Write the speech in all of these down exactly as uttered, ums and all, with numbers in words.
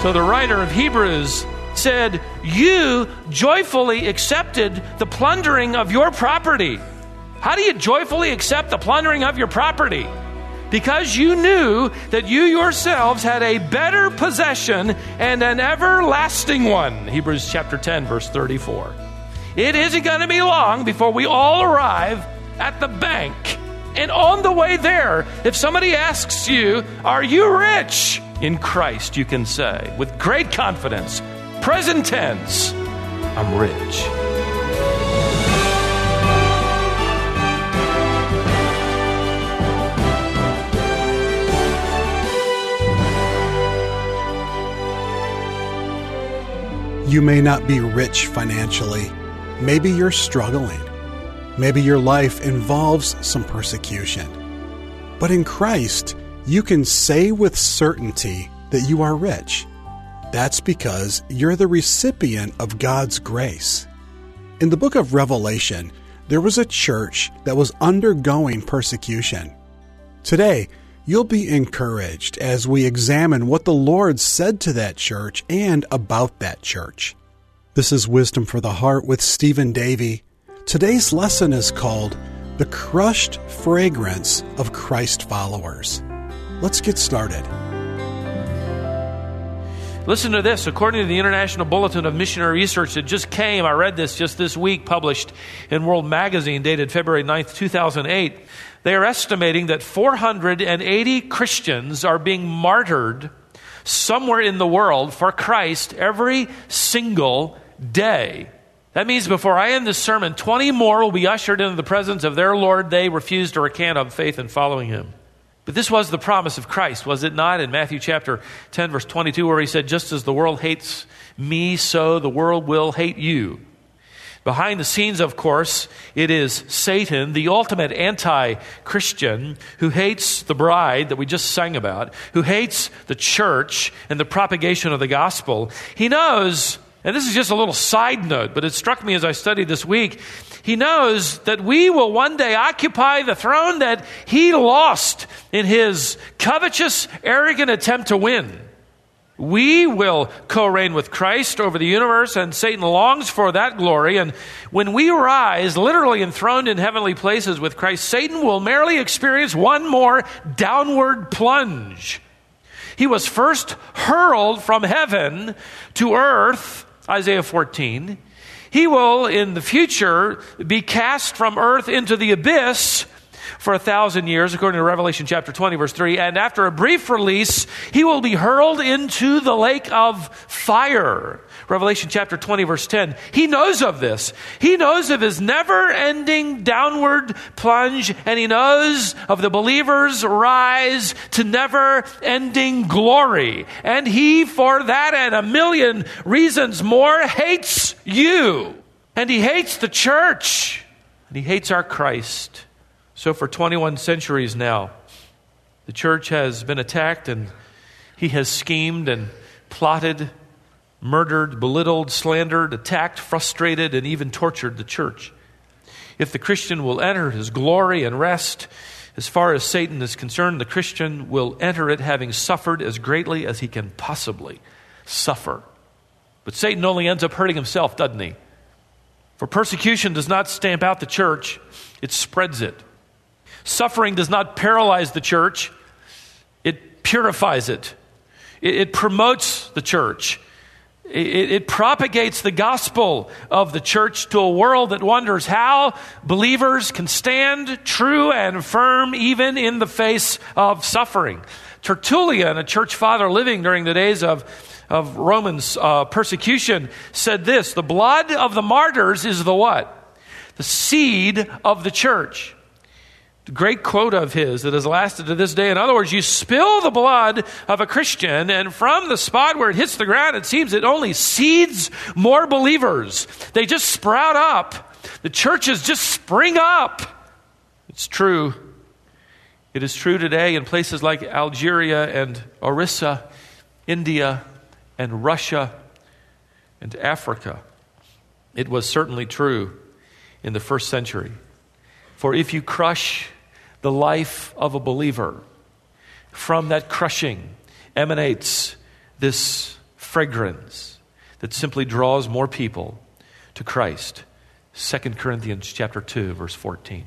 So the writer of Hebrews said, you joyfully accepted the plundering of your property. How do you joyfully accept the plundering of your property? Because you knew that you yourselves had a better possession and an everlasting one. Hebrews chapter ten, verse thirty-four. It isn't going to be long before we all arrive at the bank. And on the way there, if somebody asks you, are you rich in Christ? You can say with great confidence, present tense, I'm rich. You may not be rich financially. Maybe you're struggling. Maybe your life involves some persecution. But in Christ, you can say with certainty that you are rich. That's because you're the recipient of God's grace. In the book of Revelation, there was a church that was undergoing persecution. Today, you'll be encouraged as we examine what the Lord said to that church and about that church. This is Wisdom for the Heart with Stephen Davey. Today's lesson is called The Crushed Fragrance of Christ Followers. Let's get started. Listen to this. According to the International Bulletin of Missionary Research that just came, I read this just this week, published in World Magazine, dated February ninth, two thousand eight, they are estimating that four hundred eighty Christians are being martyred somewhere in the world for Christ every single day. That means before I end this sermon, twenty more will be ushered into the presence of their Lord. They refuse to recant of faith in following him. But this was the promise of Christ, was it not? In Matthew chapter ten, verse twenty-two, where he said, just as the world hates me, so the world will hate you. Behind the scenes, of course, it is Satan, the ultimate anti-Christian, who hates the bride that we just sang about, who hates the church and the propagation of the gospel. He knows, and this is just a little side note, but it struck me as I studied this week, he knows that we will one day occupy the throne that he lost in his covetous, arrogant attempt to win. We will co-reign with Christ over the universe, and Satan longs for that glory. And when we rise, literally enthroned in heavenly places with Christ, Satan will merely experience one more downward plunge. He was first hurled from heaven to earth, Isaiah fourteen. He will, in the future, be cast from earth into the abyss for a thousand years, according to Revelation chapter twenty, verse three. And after a brief release, he will be hurled into the lake of fire, Revelation chapter twenty, verse ten. He knows of this. He knows of his never-ending downward plunge, and he knows of the believer's rise to never-ending glory. And he, for that and a million reasons more, hates you. And he hates the church. And he hates our Christ. So for twenty-one centuries now, the church has been attacked, and he has schemed and plotted, murdered, belittled, slandered, attacked, frustrated, and even tortured the church. If the Christian will enter his glory and rest, as far as Satan is concerned, the Christian will enter it having suffered as greatly as he can possibly suffer. But Satan only ends up hurting himself, doesn't he? For persecution does not stamp out the church, it spreads it. Suffering does not paralyze the church. It purifies it. It, it promotes the church. It, it propagates the gospel of the church to a world that wonders how believers can stand true and firm even in the face of suffering. Tertullian, a church father living during the days of, of Roman uh, persecution, said this, the blood of the martyrs is the what? The seed of the church. Great quote of his that has lasted to this day. In other words, you spill the blood of a Christian, and from the spot where it hits the ground, it seems it only seeds more believers. They just sprout up. The churches just spring up. It's true. It is true today in places like Algeria and Orissa, India and Russia and Africa. It was certainly true in the first century. For if you crush the life of a believer. From that crushing emanates this fragrance that simply draws more people to Christ. Second Corinthians chapter two, verse fourteen.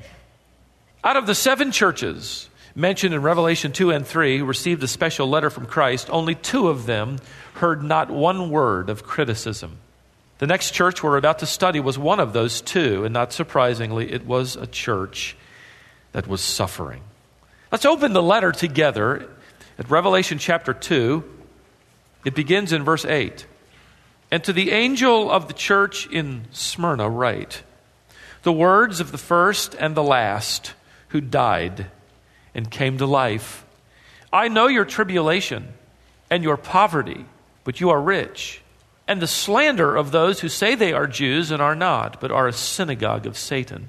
Out of the seven churches mentioned in Revelation two and three who received a special letter from Christ, only two of them heard not one word of criticism. The next church we're about to study was one of those two, and not surprisingly, it was a church that was suffering. Let's open the letter together at Revelation chapter two. It begins in verse eight. And to the angel of the church in Smyrna write, the words of the first and the last who died and came to life. I know your tribulation and your poverty, but you are rich, and the slander of those who say they are Jews and are not, but are a synagogue of Satan.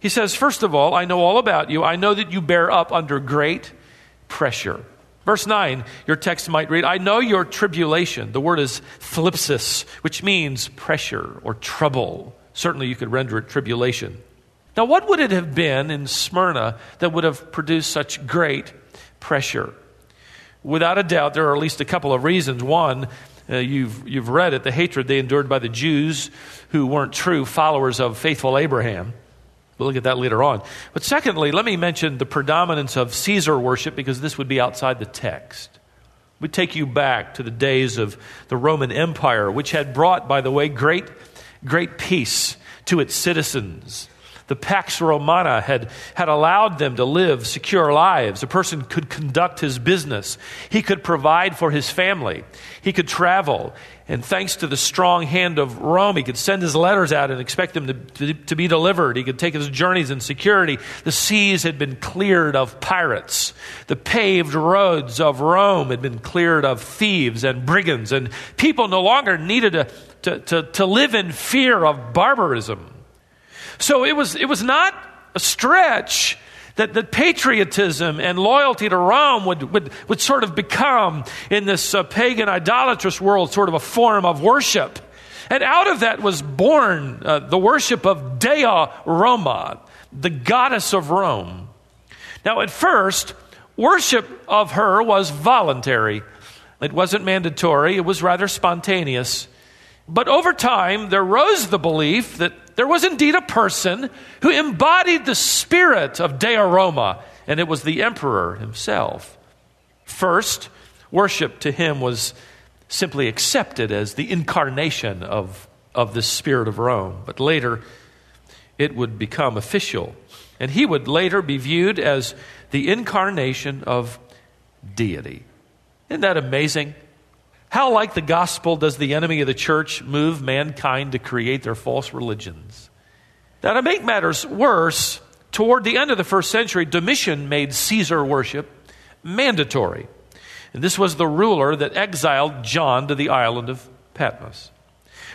He says, first of all, I know all about you. I know that you bear up under great pressure. Verse nine, your text might read, I know your tribulation. The word is thlipsis, which means pressure or trouble. Certainly you could render it tribulation. Now, what would it have been in Smyrna that would have produced such great pressure? Without a doubt, there are at least a couple of reasons. One, uh, you've, you've read it, the hatred they endured by the Jews who weren't true followers of faithful Abraham. We'll look at that later on. But secondly, let me mention the predominance of Caesar worship, because this would be outside the text. We take you back to the days of the Roman Empire, which had brought, by the way, great, great peace to its citizens. The Pax Romana had, had allowed them to live secure lives. A person could conduct his business. He could provide for his family. He could travel. And thanks to the strong hand of Rome, he could send his letters out and expect them to, to, to be delivered. He could take his journeys in security. The seas had been cleared of pirates. The paved roads of Rome had been cleared of thieves and brigands. And people no longer needed to, to, to, to live in fear of barbarism. So it was it was not a stretch that, that patriotism and loyalty to Rome would, would, would sort of become, in this uh, pagan idolatrous world, sort of a form of worship. And out of that was born uh, the worship of Dea Roma, the goddess of Rome. Now at first, worship of her was voluntary. It wasn't mandatory. It was rather spontaneous. But over time, there rose the belief that there was indeed a person who embodied the spirit of Dea Roma, and it was the emperor himself. First, worship to him was simply accepted as the incarnation of, of the spirit of Rome. But later, it would become official, and he would later be viewed as the incarnation of deity. Isn't that amazing? How like the gospel does the enemy of the church move mankind to create their false religions? Now, to make matters worse, toward the end of the first century, Domitian made Caesar worship mandatory. And this was the ruler that exiled John to the island of Patmos.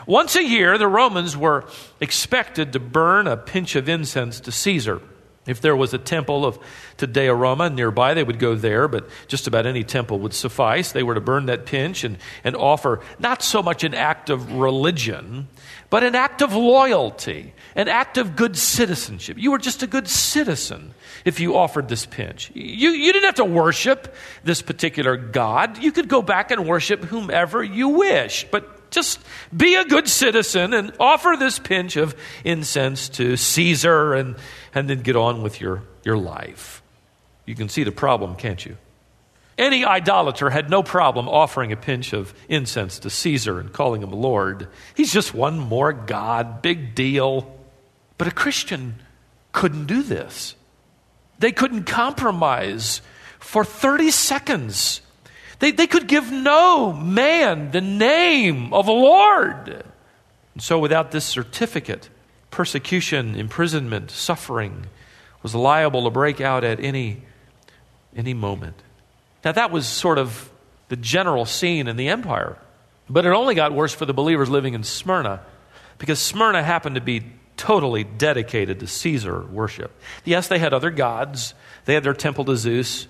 Once a year, the Romans were expected to burn a pinch of incense to Caesar. If there was a temple of to Dea Roma nearby, they would go there, but just about any temple would suffice. They were to burn that pinch and, and offer not so much an act of religion, but an act of loyalty, an act of good citizenship. You were just a good citizen if you offered this pinch. You, you didn't have to worship this particular god. You could go back and worship whomever you wished, but just be a good citizen and offer this pinch of incense to Caesar and and then get on with your, your life. You can see the problem, can't you? Any idolater had no problem offering a pinch of incense to Caesar and calling him Lord. He's just one more god, big deal. But a Christian couldn't do this. They couldn't compromise for thirty seconds. They, they could give no man the name of a Lord. And so without this certificate, persecution, imprisonment, suffering was liable to break out at any, any moment. Now that was sort of the general scene in the empire. But it only got worse for the believers living in Smyrna, because Smyrna happened to be totally dedicated to Caesar worship. Yes, they had other gods. They had their temple to Zeus.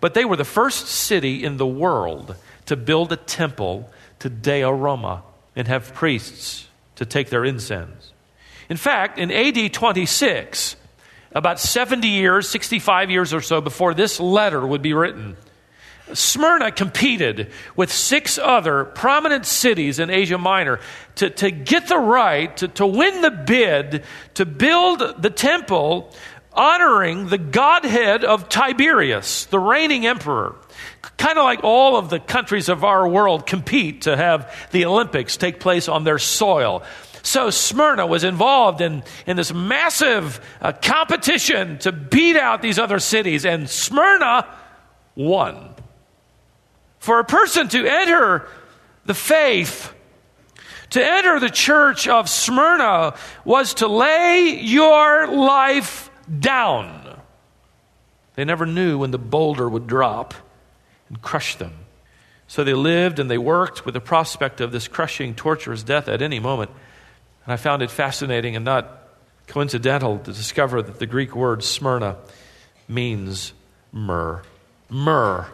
But they were the first city in the world to build a temple to Dea Roma and have priests to take their incense. In fact, in A D twenty-six, about seventy years, sixty-five years or so before this letter would be written, Smyrna competed with six other prominent cities in Asia Minor to, to get the right, to, to win the bid, to build the temple honoring the godhead of Tiberius, the reigning emperor. Kind of like all of the countries of our world compete to have the Olympics take place on their soil. So Smyrna was involved in, in this massive uh, competition to beat out these other cities, and Smyrna won. For a person to enter the faith, to enter the church of Smyrna, was to lay your life down. They never knew when the boulder would drop and crush them. So they lived and they worked with the prospect of this crushing, torturous death at any moment. And I found it fascinating and not coincidental to discover that the Greek word Smyrna means myrrh. Myrrh,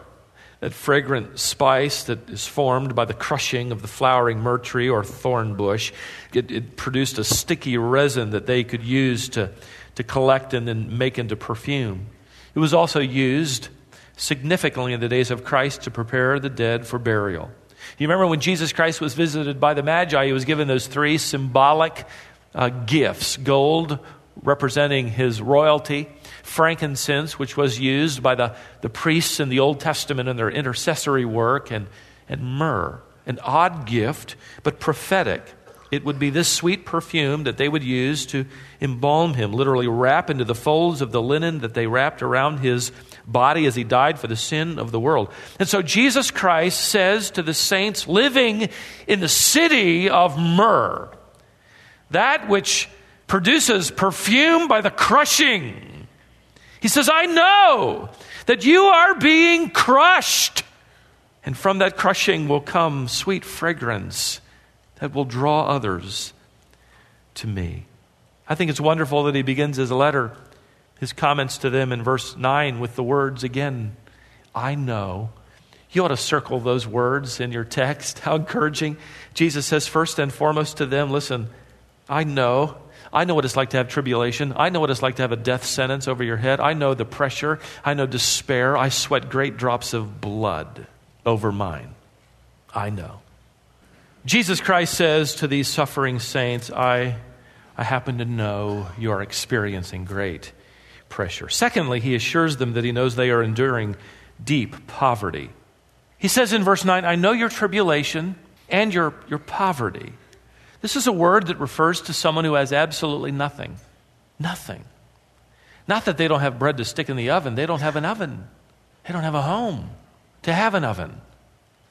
that fragrant spice that is formed by the crushing of the flowering myrrh tree or thorn bush. It, it produced a sticky resin that they could use to, to collect and then make into perfume. It was also used significantly in the days of Christ to prepare the dead for burial. You remember when Jesus Christ was visited by the Magi, he was given those three symbolic uh, gifts, gold representing his royalty, frankincense, which was used by the, the priests in the Old Testament in their intercessory work, and, and myrrh, an odd gift, but prophetic. It would be this sweet perfume that they would use to embalm him, literally wrap into the folds of the linen that they wrapped around his body as he died for the sin of the world. And so Jesus Christ says to the saints living in the city of myrrh, that which produces perfume by the crushing. He says, I know that you are being crushed. And from that crushing will come sweet fragrance that will draw others to me. I think it's wonderful that he begins his letter, his comments to them in verse nine with the words again, I know. You ought to circle those words in your text. How encouraging. Jesus says first and foremost to them, listen, I know. I know what it's like to have tribulation. I know what it's like to have a death sentence over your head. I know the pressure. I know despair. I sweat great drops of blood over mine. I know. Jesus Christ says to these suffering saints, I, I happen to know you are experiencing great pressure. Secondly, he assures them that he knows they are enduring deep poverty. He says in verse nine, I know your tribulation and your, your poverty. This is a word that refers to someone who has absolutely nothing. Nothing. Not that they don't have bread to stick in the oven. They don't have an oven. They don't have a home to have an oven.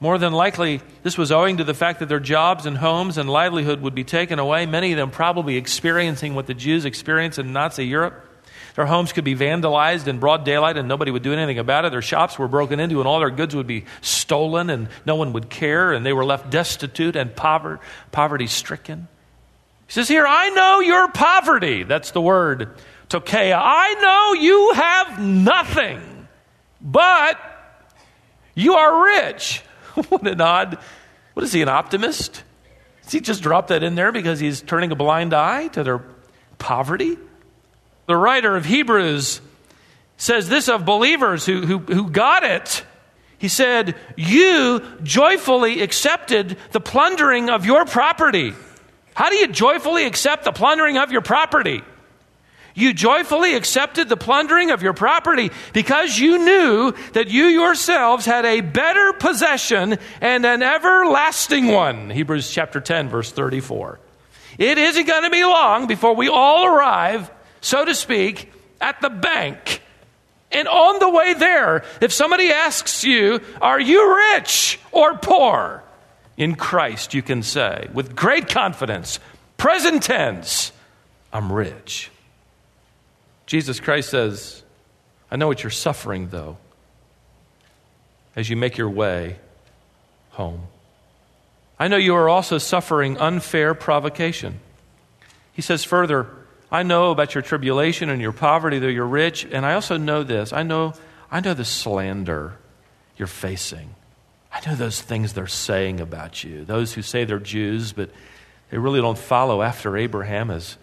More than likely, this was owing to the fact that their jobs and homes and livelihood would be taken away, many of them probably experiencing what the Jews experienced in Nazi Europe. Their homes could be vandalized in broad daylight and nobody would do anything about it. Their shops were broken into and all their goods would be stolen and no one would care, and they were left destitute and poverty-stricken. He says here, I know your poverty. That's the word, tokeia. I know you have nothing, but you are rich. What an odd, what is he, an optimist? Does he just drop that in there because he's turning a blind eye to their poverty? The writer of Hebrews says this of believers who, who, who got it. He said, you joyfully accepted the plundering of your property. How do you joyfully accept the plundering of your property? You joyfully accepted the plundering of your property because you knew that you yourselves had a better possession and an everlasting one. Hebrews chapter ten, verse thirty-four. It isn't going to be long before we all arrive, so to speak, at the bank. And on the way there, if somebody asks you, are you rich or poor? In Christ, you can say, with great confidence, present tense, I'm rich. Jesus Christ says, I know what you're suffering, though. as you make your way home. I know you are also suffering unfair provocation. He says further, I know about your tribulation and your poverty, though you're rich, and I also know this. I know, I know the slander you're facing. I know those things they're saying about you, those who say they're Jews, but they really don't follow after Abraham as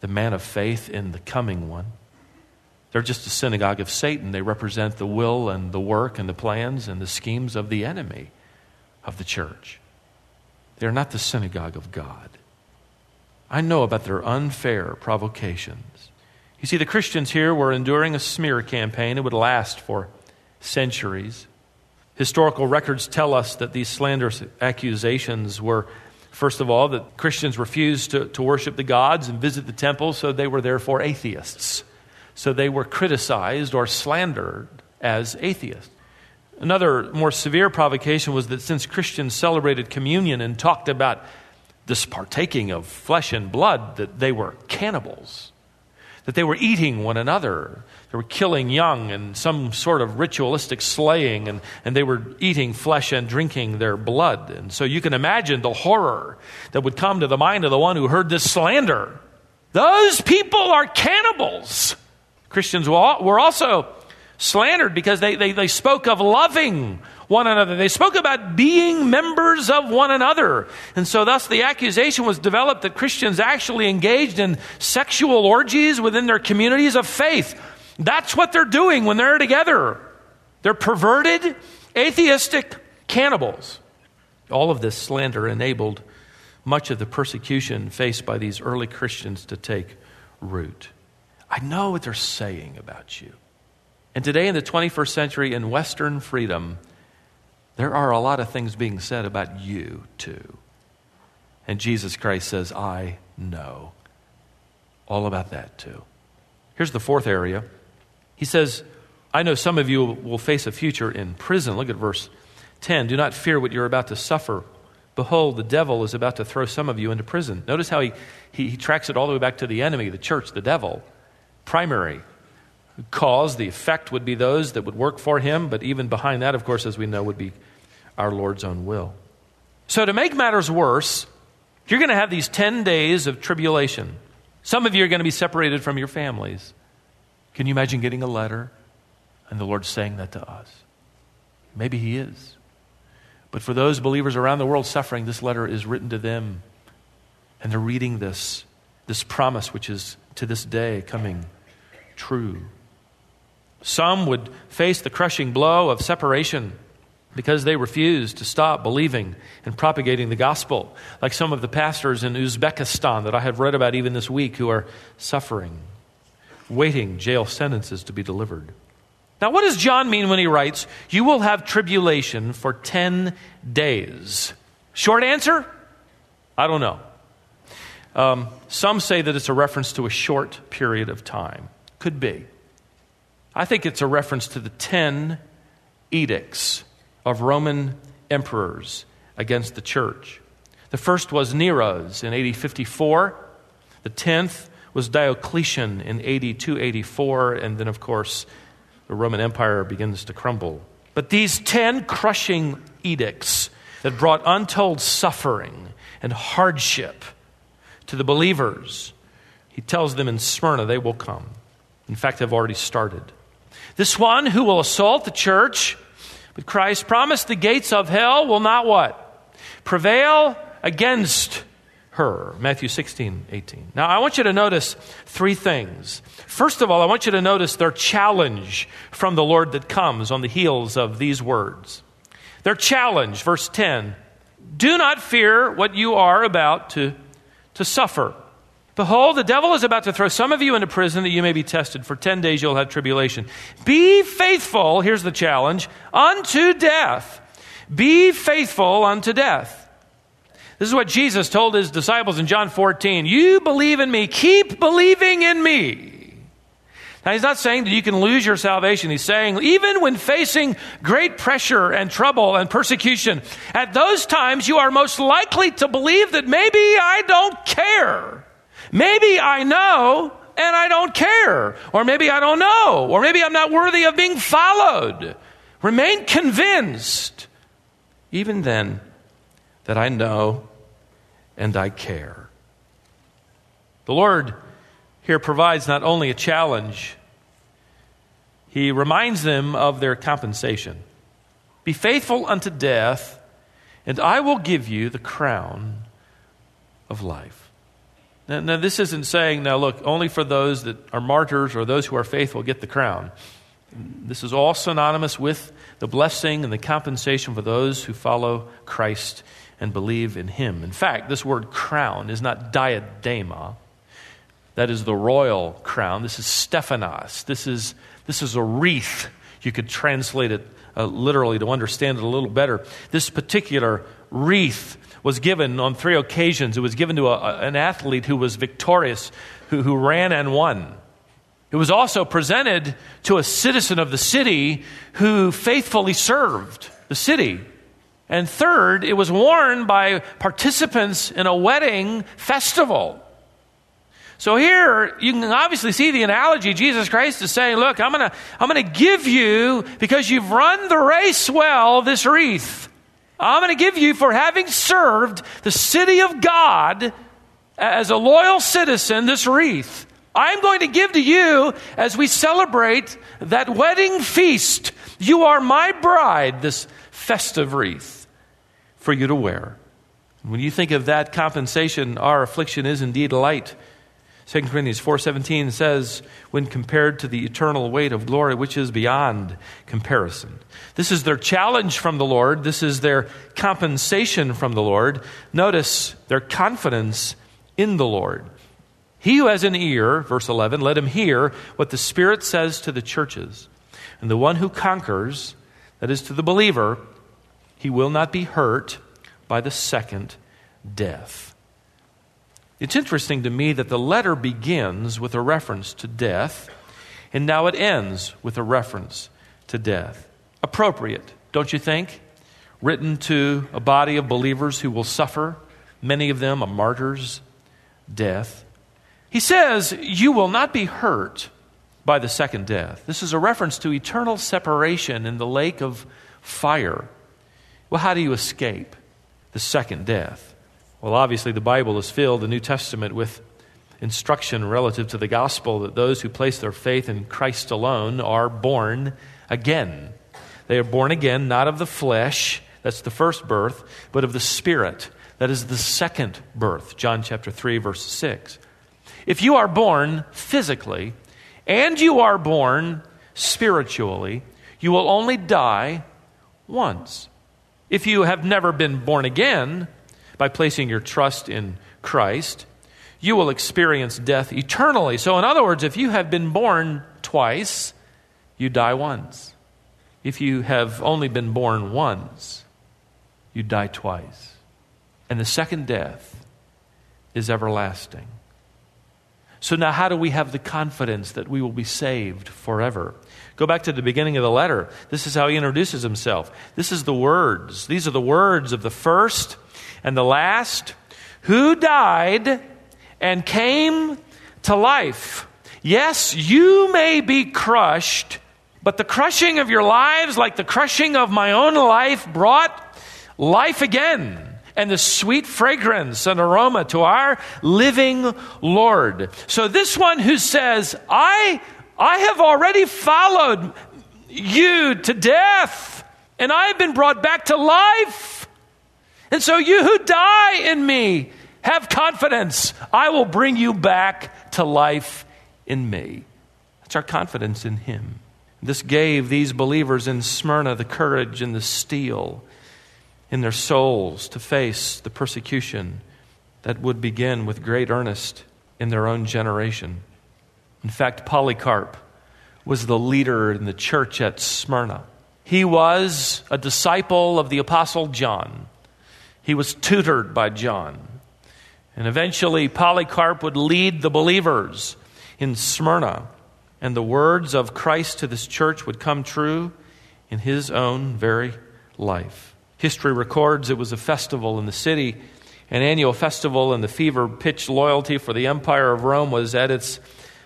the man of faith in the coming one. They're just a synagogue of Satan. They represent the will and the work and the plans and the schemes of the enemy of the church. They're not the synagogue of God. I know about their unfair provocations. You see, the Christians here were enduring a smear campaign. It would last for centuries. Historical records tell us that these slanderous accusations were, first of all, that Christians refused to, to worship the gods and visit the temple, so they were therefore atheists. So they were criticized or slandered as atheists. Another more severe provocation was that since Christians celebrated communion and talked about this partaking of flesh and blood, that they were cannibals, that they were eating one another. They were killing young and some sort of ritualistic slaying, and, and they were eating flesh and drinking their blood. And so you can imagine the horror that would come to the mind of the one who heard this slander. Those people are cannibals. Christians were also slandered because they, they, they spoke of loving one another. They spoke about being members of one another. And so thus the accusation was developed that Christians actually engaged in sexual orgies within their communities of faith. That's what they're doing when they're together. They're perverted, atheistic cannibals. All of this slander enabled much of the persecution faced by these early Christians to take root. I know what they're saying about you. And today in the twenty-first century in Western freedom, there are a lot of things being said about you too. And Jesus Christ says, I know all about that too. Here's the fourth area. He says, I know some of you will face a future in prison. Look at verse ten. Do not fear what you're about to suffer. Behold, the devil is about to throw some of you into prison. Notice how he, he, he tracks it all the way back to the enemy, the church, the devil. Primary cause, the effect would be those that would work for him, but even behind that, of course, as we know, would be our Lord's own will. So to make matters worse, you're going to have these ten days of tribulation. Some of you are going to be separated from your families. Can you imagine getting a letter and the Lord saying that to us? Maybe he is. But for those believers around the world suffering, this letter is written to them, and they're reading this, this promise which is to this day coming true. Some would face the crushing blow of separation because they refused to stop believing and propagating the gospel, like some of the pastors in Uzbekistan that I have read about even this week who are suffering, waiting jail sentences to be delivered. Now, what does John mean when he writes, you will have tribulation for ten days? Short answer? I don't know. Um, some say that it's a reference to a short period of time. Could be. I think it's a reference to the ten edicts of Roman emperors against the church. The first was Nero's in A D fifty-four. The tenth was Diocletian in A D two eighty-four. And then, of course, the Roman Empire begins to crumble. But these ten crushing edicts that brought untold suffering and hardship to the believers, he tells them in Smyrna they will come. In fact, they've already started. This one who will assault the church, but Christ promised the gates of hell will not what? Prevail against her. Matthew sixteen, eighteen. Now, I want you to notice three things. First of all, I want you to notice their challenge from the Lord that comes on the heels of these words. Their challenge, verse ten, do not fear what you are about to, to suffer. Behold, the devil is about to throw some of you into prison that you may be tested. For ten days you'll have tribulation. Be faithful, here's the challenge, unto death. Be faithful unto death. This is what Jesus told his disciples in John fourteen. You believe in me, keep believing in me. Now he's not saying that you can lose your salvation. He's saying even when facing great pressure and trouble and persecution, at those times you are most likely to believe that maybe I don't care. Maybe I know and I don't care, or maybe I don't know, or maybe I'm not worthy of being followed. Remain convinced, even then, that I know and I care. The Lord here provides not only a challenge, he reminds them of their compensation. Be faithful unto death, and I will give you the crown of life. Now, now this isn't saying, now look, only for those that are martyrs or those who are faithful get the crown. This is all synonymous with the blessing and the compensation for those who follow Christ and believe in him. In fact, this word crown is not diadema. That is the royal crown. This is Stephanos. This is, this is a wreath. You could translate it uh, literally to understand it a little better. This particular wreath was given on three occasions. It was given to a, an athlete who was victorious, who, who ran and won. It was also presented to a citizen of the city who faithfully served the city. And third, it was worn by participants in a wedding festival. So here, you can obviously see the analogy. Jesus Christ is saying, look, I'm going to I'm going to give you, because you've run the race well, this wreath. I'm going to give you for having served the city of God as a loyal citizen, this wreath. I'm going to give to you as we celebrate that wedding feast. You are my bride, this festive wreath for you to wear. When you think of that compensation, our affliction is indeed light. Second Corinthians four seventeen says, when compared to the eternal weight of glory, which is beyond comparison. This is their challenge from the Lord. This is their compensation from the Lord. Notice their confidence in the Lord. He who has an ear, verse eleven, let him hear what the Spirit says to the churches. And the one who conquers, that is to the believer, he will not be hurt by the second death. It's interesting to me that the letter begins with a reference to death, and now it ends with a reference to death. Appropriate, don't you think? Written to a body of believers who will suffer, many of them a martyr's death. He says, you will not be hurt by the second death. This is a reference to eternal separation in the lake of fire. Well, how do you escape the second death? Well, obviously, the Bible is filled, the New Testament, with instruction relative to the gospel that those who place their faith in Christ alone are born again. They are born again, not of the flesh, that's the first birth, but of the Spirit, that is the second birth, John chapter three, verse six. If you are born physically, and you are born spiritually, you will only die once. If you have never been born again, by placing your trust in Christ, you will experience death eternally. So in other words, if you have been born twice, you die once. If you have only been born once, you die twice. And the second death is everlasting. So now how do we have the confidence that we will be saved forever? Go back to the beginning of the letter. This is how he introduces himself. This is the words. These are the words of the first and the last who died and came to life. Yes, you may be crushed, but the crushing of your lives, like the crushing of my own life, brought life again. And the sweet fragrance and aroma to our living Lord. So this one who says, I, I have already followed you to death, and I have been brought back to life. And so you who die in me, have confidence. I will bring you back to life in me. That's our confidence in him. This gave these believers in Smyrna the courage and the steel in their souls to face the persecution that would begin with great earnest in their own generation. In fact, Polycarp was the leader in the church at Smyrna. He was a disciple of the Apostle John. He was tutored by John. And eventually, Polycarp would lead the believers in Smyrna, and the words of Christ to this church would come true in his own very life. History records it was a festival in the city, an annual festival, and the fever-pitched loyalty for the Empire of Rome was at its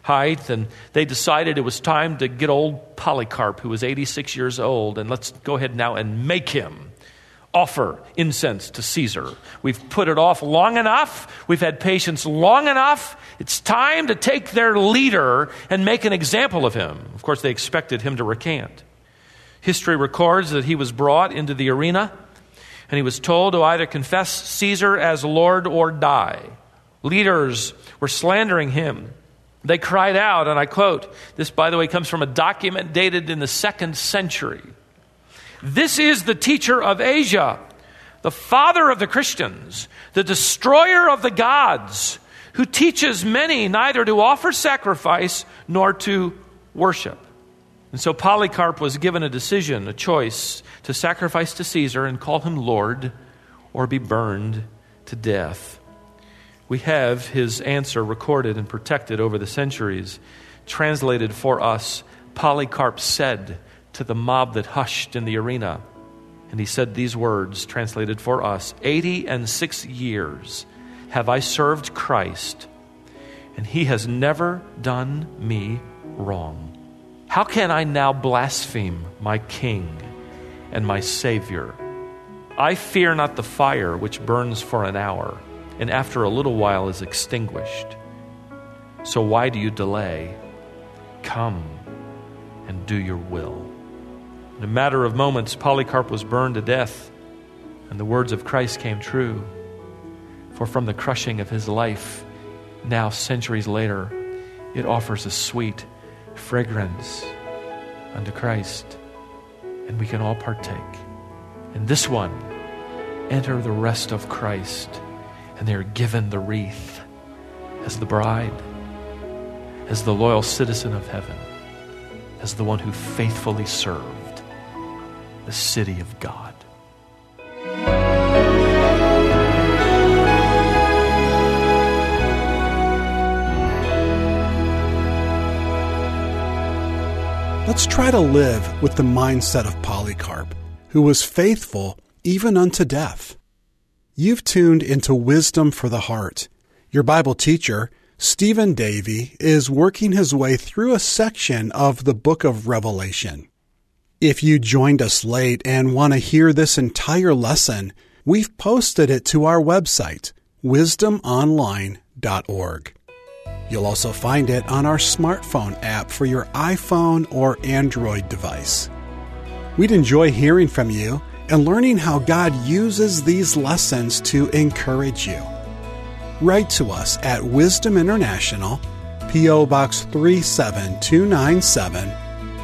height, and they decided it was time to get old Polycarp, who was eighty-six years old, and let's go ahead now and make him offer incense to Caesar. We've put it off long enough. We've had patience long enough. It's time to take their leader and make an example of him. Of course, they expected him to recant. History records that he was brought into the arena, and he was told to either confess Caesar as Lord or die. Leaders were slandering him. They cried out, and I quote, this, by the way, comes from a document dated in the second century. "This is the teacher of Asia, the father of the Christians, the destroyer of the gods, who teaches many neither to offer sacrifice nor to worship." And so Polycarp was given a decision, a choice, to sacrifice to Caesar and call him Lord or be burned to death. We have his answer recorded and protected over the centuries, translated for us. Polycarp said to the mob that hushed in the arena, and he said these words, translated for us, "Eighty and six years have I served Christ, and he has never done me wrong. How can I now blaspheme my King and my Savior? I fear not the fire which burns for an hour and after a little while is extinguished. So why do you delay? Come and do your will." In a matter of moments, Polycarp was burned to death, and the words of Christ came true. For from the crushing of his life, now centuries later, it offers a sweet fragrance unto Christ, and we can all partake. In this one, enter the rest of Christ, and they are given the wreath as the bride, as the loyal citizen of heaven, as the one who faithfully served the city of God. Let's try to live with the mindset of Polycarp, who was faithful even unto death. You've tuned into Wisdom for the Heart. Your Bible teacher, Stephen Davey, is working his way through a section of the book of Revelation. If you joined us late and want to hear this entire lesson, we've posted it to our website, wisdom online dot org. You'll also find it on our smartphone app for your iPhone or Android device. We'd enjoy hearing from you and learning how God uses these lessons to encourage you. Write to us at Wisdom International, P O Box three seven two nine seven,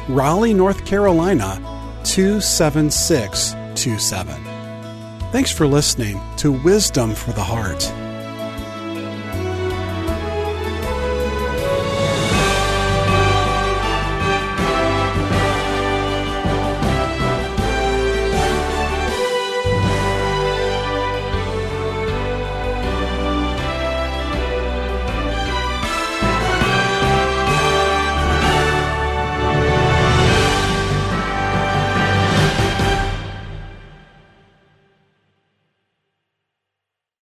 Raleigh, North Carolina, two seven six two seven. Thanks for listening to Wisdom for the Heart.